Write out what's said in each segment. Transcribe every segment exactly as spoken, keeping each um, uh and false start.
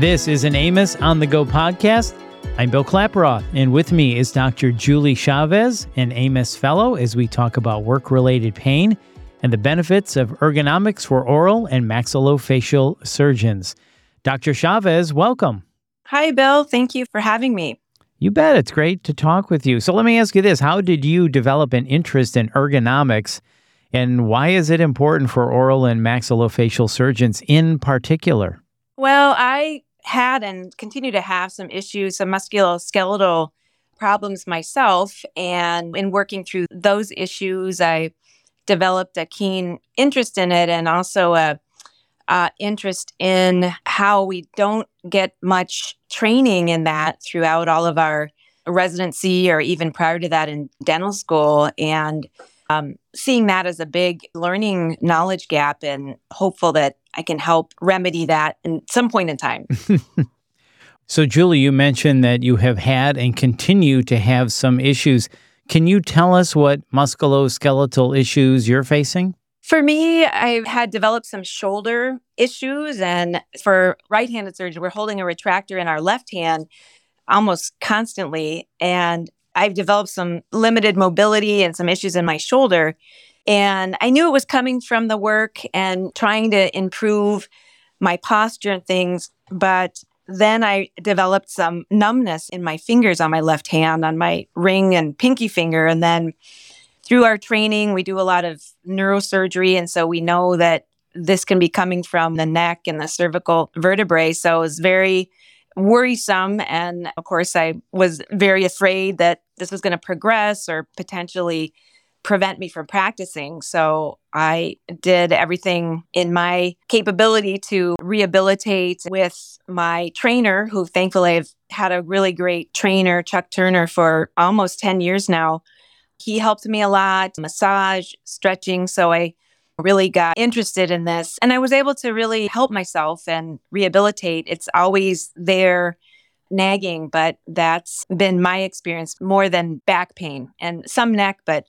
This is an Amos On The Go podcast. I'm Bill Claproth, and with me is Doctor Julie Chavez, an Amos Fellow, as we talk about work-related pain and the benefits of ergonomics for oral and maxillofacial surgeons. Doctor Chavez, welcome. Hi, Bill. Thank you for having me. You bet. It's great to talk with you. So let me ask you this. How did you develop an interest in ergonomics, and why is it important for oral and maxillofacial surgeons in particular? Well, I had and continue to have some issues, some musculoskeletal problems myself. And in working through those issues, I developed a keen interest in it, and also a uh, interest in how we don't get much training in that throughout all of our residency, or even prior to that in dental school. And um, seeing that as a big learning knowledge gap, and hopeful that I can help remedy that at some point in time. So, Julie, you mentioned that you have had and continue to have some issues. Can you tell us what musculoskeletal issues you're facing? For me, I had developed some shoulder issues. And for right-handed surgery, we're holding a retractor in our left hand almost constantly. And I've developed some limited mobility and some issues in my shoulder. And I knew it was coming from the work and trying to improve my posture and things. But then I developed some numbness in my fingers on my left hand, on my ring and pinky finger. And then through our training, we do a lot of neurosurgery. And so we know that this can be coming from the neck and the cervical vertebrae. So it was very worrisome. And of course, I was very afraid that this was going to progress or potentially prevent me from practicing. So I did everything in my capability to rehabilitate with my trainer, who thankfully I've had a really great trainer, Chuck Turner, for almost ten years now. He helped me a lot, massage, stretching. So I really got interested in this, and I was able to really help myself and rehabilitate. It's always there nagging, but that's been my experience more than back pain and some neck, but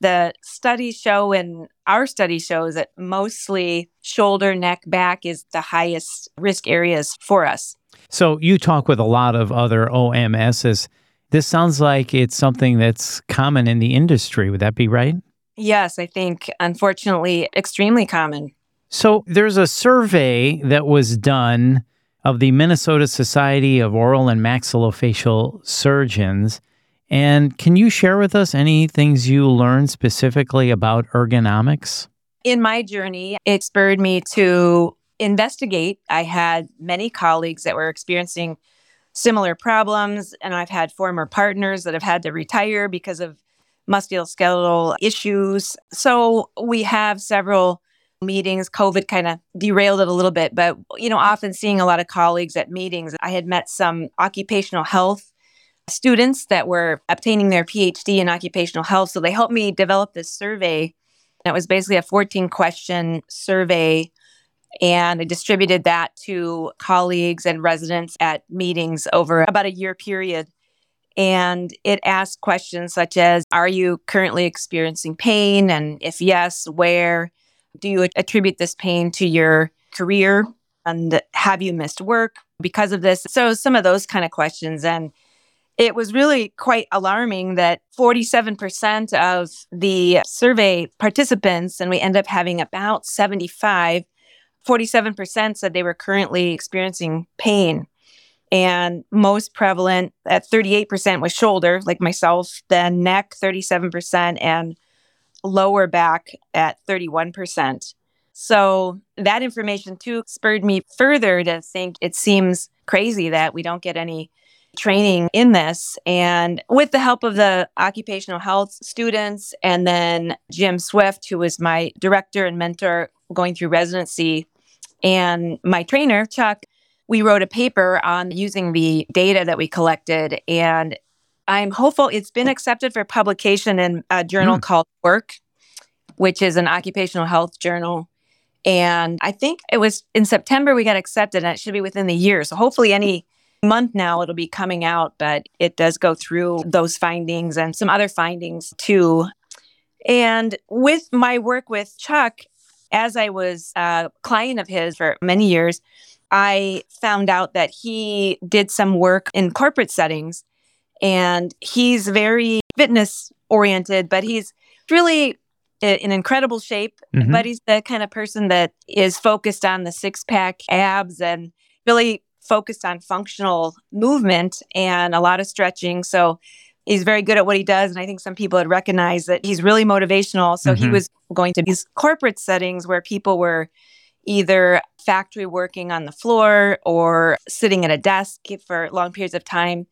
the studies show, and our study shows, that mostly shoulder, neck, back is the highest risk areas for us. So you talk with a lot of other O M Ss. This sounds like it's something that's common in the industry. Would that be right? Yes, I think, unfortunately, extremely common. So there's a survey that was done of the Minnesota Society of Oral and Maxillofacial Surgeons. And can you share with us any things you learned specifically about ergonomics? In my journey, it spurred me to investigate. I had many colleagues that were experiencing similar problems, and I've had former partners that have had to retire because of musculoskeletal issues. So we have several meetings. COVID kind of derailed it a little bit, but you know, often seeing a lot of colleagues at meetings. I had met some occupational health students that were obtaining their P H D in occupational health. So they helped me develop this survey. It was basically a fourteen question survey. And I distributed that to colleagues and residents at meetings over about a year period. And it asked questions such as, are you currently experiencing pain? And if yes, where? Do you attribute this pain to your career? And have you missed work because of this? So some of those kind of questions. And it was really quite alarming that forty-seven percent of the survey participants, and we end up having about seventy-five, forty-seven percent said they were currently experiencing pain. And most prevalent at thirty-eight percent was shoulder, like myself, then neck thirty-seven percent, and lower back at thirty-one percent. So that information too spurred me further to think it seems crazy that we don't get any training in this. And with the help of the occupational health students, and then Jim Swift, who was my director and mentor going through residency, and my trainer, Chuck, we wrote a paper on using the data that we collected. And I'm hopeful it's been accepted for publication in a journal mm. called Work, which is an occupational health journal. And I think it was in September we got accepted, and it should be within the year. So hopefully any month now it'll be coming out, but it does go through those findings and some other findings too. And with my work with Chuck, as I was a client of his for many years, I found out that he did some work in corporate settings, and he's very fitness-oriented, but he's really in incredible shape. Mm-hmm. But he's the kind of person that is focused on the six-pack abs and really focused on functional movement and a lot of stretching. So he's very good at what he does. And I think some people had recognized that he's really motivational. So mm-hmm. he was going to these corporate settings where people were either factory working on the floor or sitting at a desk for long periods of time.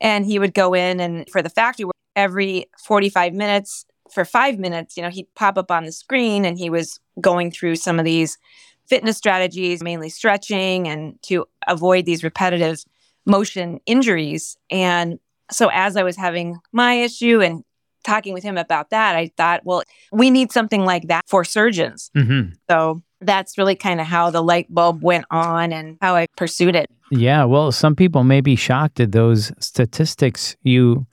And he would go in and for the factory work every forty-five minutes, for five minutes, you know, he'd pop up on the screen and he was going through some of these fitness strategies, mainly stretching and to avoid these repetitive motion injuries. And so as I was having my issue and talking with him about that, I thought, well, we need something like that for surgeons. Mm-hmm. So that's really kind of how the light bulb went on and how I pursued it. Yeah, well, some people may be shocked at those statistics you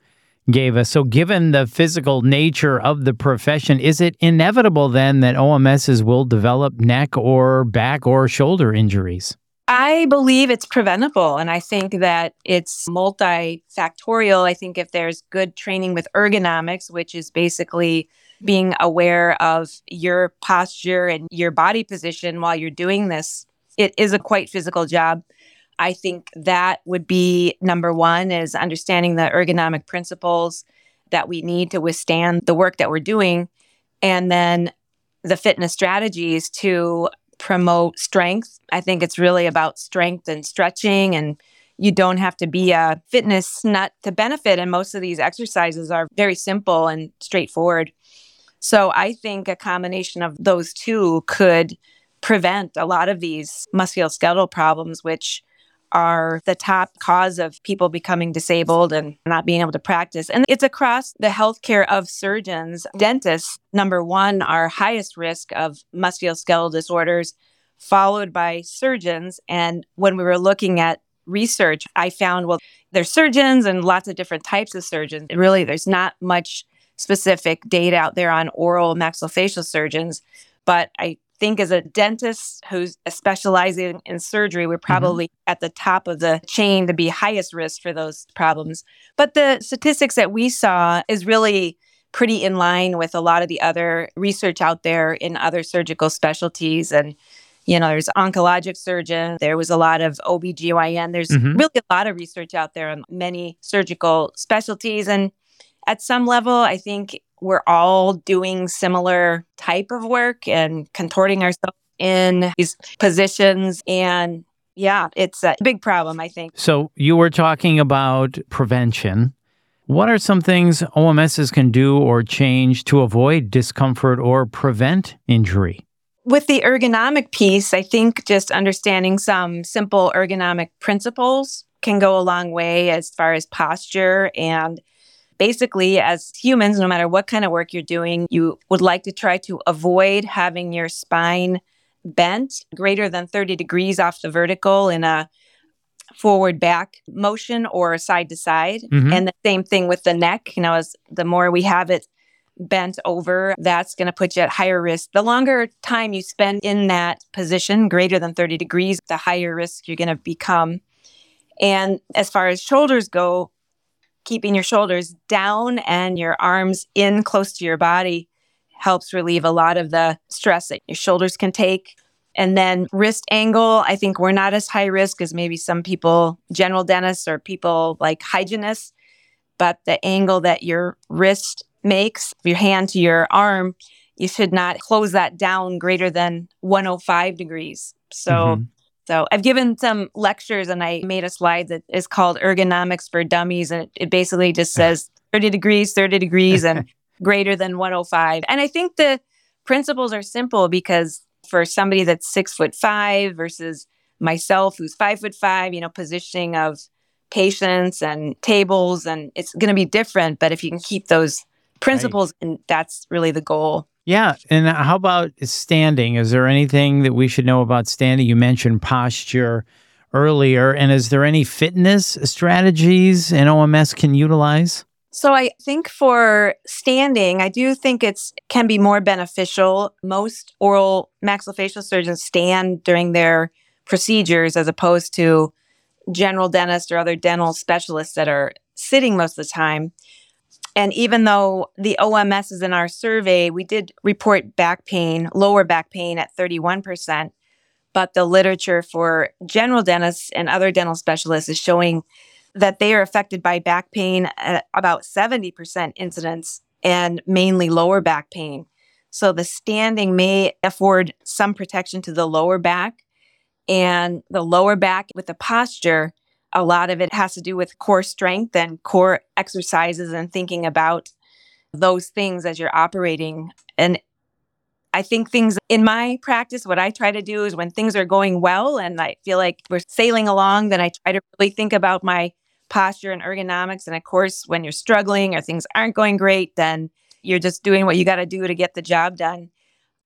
gave us. So given the physical nature of the profession, is it inevitable then that O M Ss will develop neck or back or shoulder injuries? I believe it's preventable. And I think that it's multifactorial. I think if there's good training with ergonomics, which is basically being aware of your posture and your body position while you're doing this, it is a quite physical job. I think that would be number one, is understanding the ergonomic principles that we need to withstand the work that we're doing. And then the fitness strategies to promote strength. I think it's really about strength and stretching, and you don't have to be a fitness nut to benefit. And most of these exercises are very simple and straightforward. So I think a combination of those two could prevent a lot of these musculoskeletal problems, which are the top cause of people becoming disabled and not being able to practice. And it's across the healthcare of surgeons. Dentists, number one, are highest risk of musculoskeletal disorders, followed by surgeons. And when we were looking at research, I found, well, there's surgeons and lots of different types of surgeons. And really, there's not much specific data out there on oral maxillofacial surgeons, but I think as a dentist who's specializing in surgery, we're probably mm-hmm. at the top of the chain to be highest risk for those problems. But the statistics that we saw is really pretty in line with a lot of the other research out there in other surgical specialties. And, you know, there's oncologic surgeon, there was a lot of O B G Y N. There's mm-hmm. really a lot of research out there on many surgical specialties. And at some level, I think we're all doing similar type of work and contorting ourselves in these positions. And yeah, it's a big problem, I think. So you were talking about prevention. What are some things O M Ss can do or change to avoid discomfort or prevent injury? With the ergonomic piece, I think just understanding some simple ergonomic principles can go a long way as far as posture. And basically, as humans, no matter what kind of work you're doing, you would like to try to avoid having your spine bent greater than thirty degrees off the vertical in a forward back motion or side to side. Mm-hmm. And the same thing with the neck, you know, as the more we have it bent over, that's going to put you at higher risk. The longer time you spend in that position, greater than thirty degrees, the higher risk you're going to become. And as far as shoulders go, keeping your shoulders down and your arms in close to your body helps relieve a lot of the stress that your shoulders can take. And then wrist angle, I think we're not as high risk as maybe some people, general dentists or people like hygienists, but the angle that your wrist makes, your hand to your arm, you should not close that down greater than one oh five degrees. So mm-hmm. So I've given some lectures and I made a slide that is called Ergonomics for Dummies. And it basically just says thirty degrees, thirty degrees and greater than one oh five. And I think the principles are simple because for somebody that's six foot five versus myself who's five foot five, you know, positioning of patients and tables, and it's going to be different. But if you can keep those principles, right. And that's really the goal. Yeah. And how about standing? Is there anything that we should know about standing? You mentioned posture earlier. And is there any fitness strategies an O M S can utilize? So I think for standing, I do think it can be more beneficial. Most oral maxillofacial surgeons stand during their procedures as opposed to general dentists or other dental specialists that are sitting most of the time. And even though the O M S is in our survey, we did report back pain, lower back pain at thirty-one percent, but the literature for general dentists and other dental specialists is showing that they are affected by back pain at about seventy percent incidence and mainly lower back pain. So the standing may afford some protection to the lower back, and the lower back with the posture, a lot of it has to do with core strength and core exercises and thinking about those things as you're operating. And I think things in my practice, what I try to do is when things are going well and I feel like we're sailing along, then I try to really think about my posture and ergonomics. And of course, when you're struggling or things aren't going great, then you're just doing what you got to do to get the job done.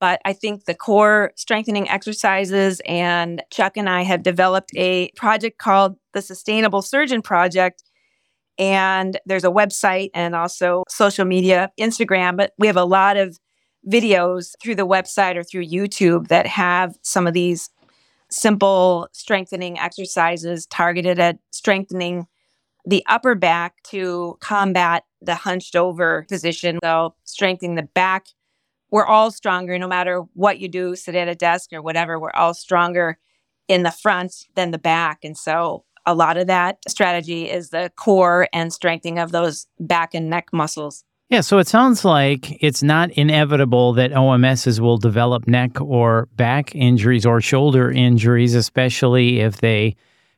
But I think the core strengthening exercises, and Chuck and I have developed a project called the Sustainable Surgeon Project. And there's a website and also social media, Instagram, but we have a lot of videos through the website or through YouTube that have some of these simple strengthening exercises targeted at strengthening the upper back to combat the hunched over position. So strengthening the back. We're all stronger no matter what you do, sit at a desk or whatever. We're all stronger in the front than the back. And so a lot of that strategy is the core and strengthening of those back and neck muscles. Yeah, so it sounds like it's not inevitable that O M Ss will develop neck or back injuries or shoulder injuries, especially if they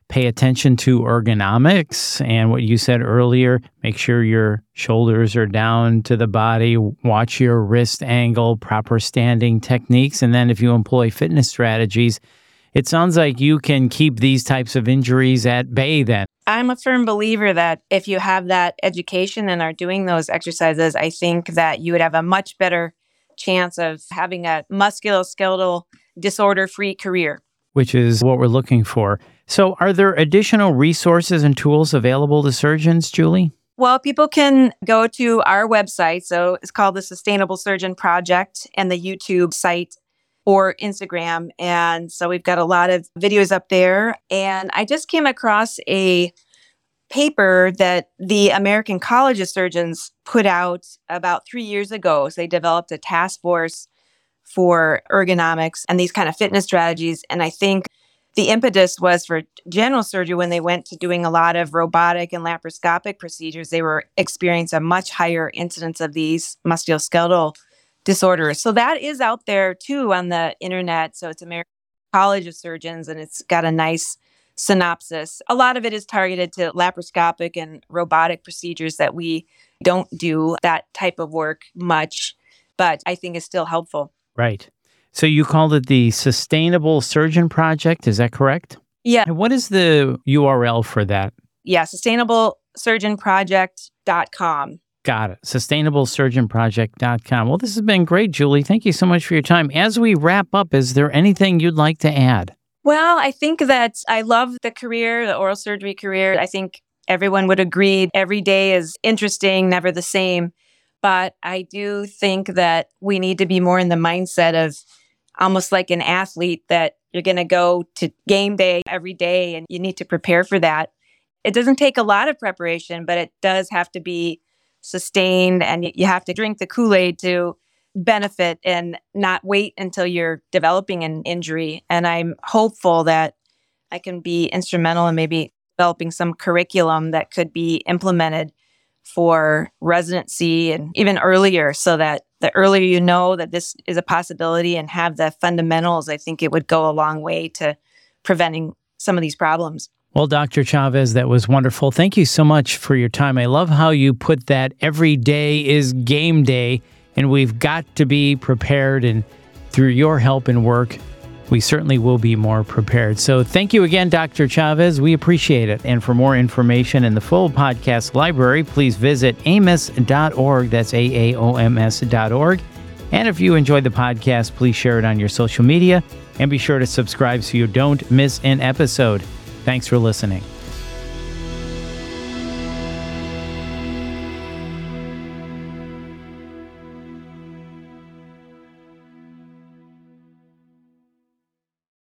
pay attention to ergonomics and what you said earlier. Make sure your shoulders are down to the body, watch your wrist angle, proper standing techniques, and then if you employ fitness strategies, it sounds like you can keep these types of injuries at bay then. I'm a firm believer that if you have that education and are doing those exercises, I think that you would have a much better chance of having a musculoskeletal disorder-free career. Which is what we're looking for. So are there additional resources and tools available to surgeons, Julie? Well, people can go to our website. So it's called the Sustainable Surgeon Project, and the YouTube site or Instagram. And so we've got a lot of videos up there. And I just came across a paper that the American College of Surgeons put out about three years ago. So they developed a task force for ergonomics and these kind of fitness strategies. And I think the impetus was for general surgery when they went to doing a lot of robotic and laparoscopic procedures, they were experiencing a much higher incidence of these musculoskeletal disorders. So that is out there too on the internet. So it's American College of Surgeons, and it's got a nice synopsis. A lot of it is targeted to laparoscopic and robotic procedures that we don't do that type of work much, but I think is still helpful. Right. So you called it the Sustainable Surgeon Project. Is that correct? Yeah. And what is the U R L for that? Yeah, sustainable surgeon project dot com. Got it. sustainable surgeon project dot com. Well, this has been great, Julie. Thank you so much for your time. As we wrap up, is there anything you'd like to add? Well, I think that I love the career, the oral surgery career. I think everyone would agree every day is interesting, never the same. But I do think that we need to be more in the mindset of almost like an athlete, that you're going to go to game day every day and you need to prepare for that. It doesn't take a lot of preparation, but it does have to be sustained, and you have to drink the Kool-Aid to benefit and not wait until you're developing an injury. And I'm hopeful that I can be instrumental in maybe developing some curriculum that could be implemented for residency and even earlier, so that the earlier you know that this is a possibility and have the fundamentals, I think it would go a long way to preventing some of these problems. Well, Doctor Chavez, that was wonderful. Thank you so much for your time. I love how you put that every day is game day, and we've got to be prepared. And through your help and work, we certainly will be more prepared. So thank you again, Doctor Chavez. We appreciate it. And for more information and the full podcast library, please visit amos dot org. That's A A O M S dot org. And if you enjoyed the podcast, please share it on your social media, and be sure to subscribe so you don't miss an episode. Thanks for listening.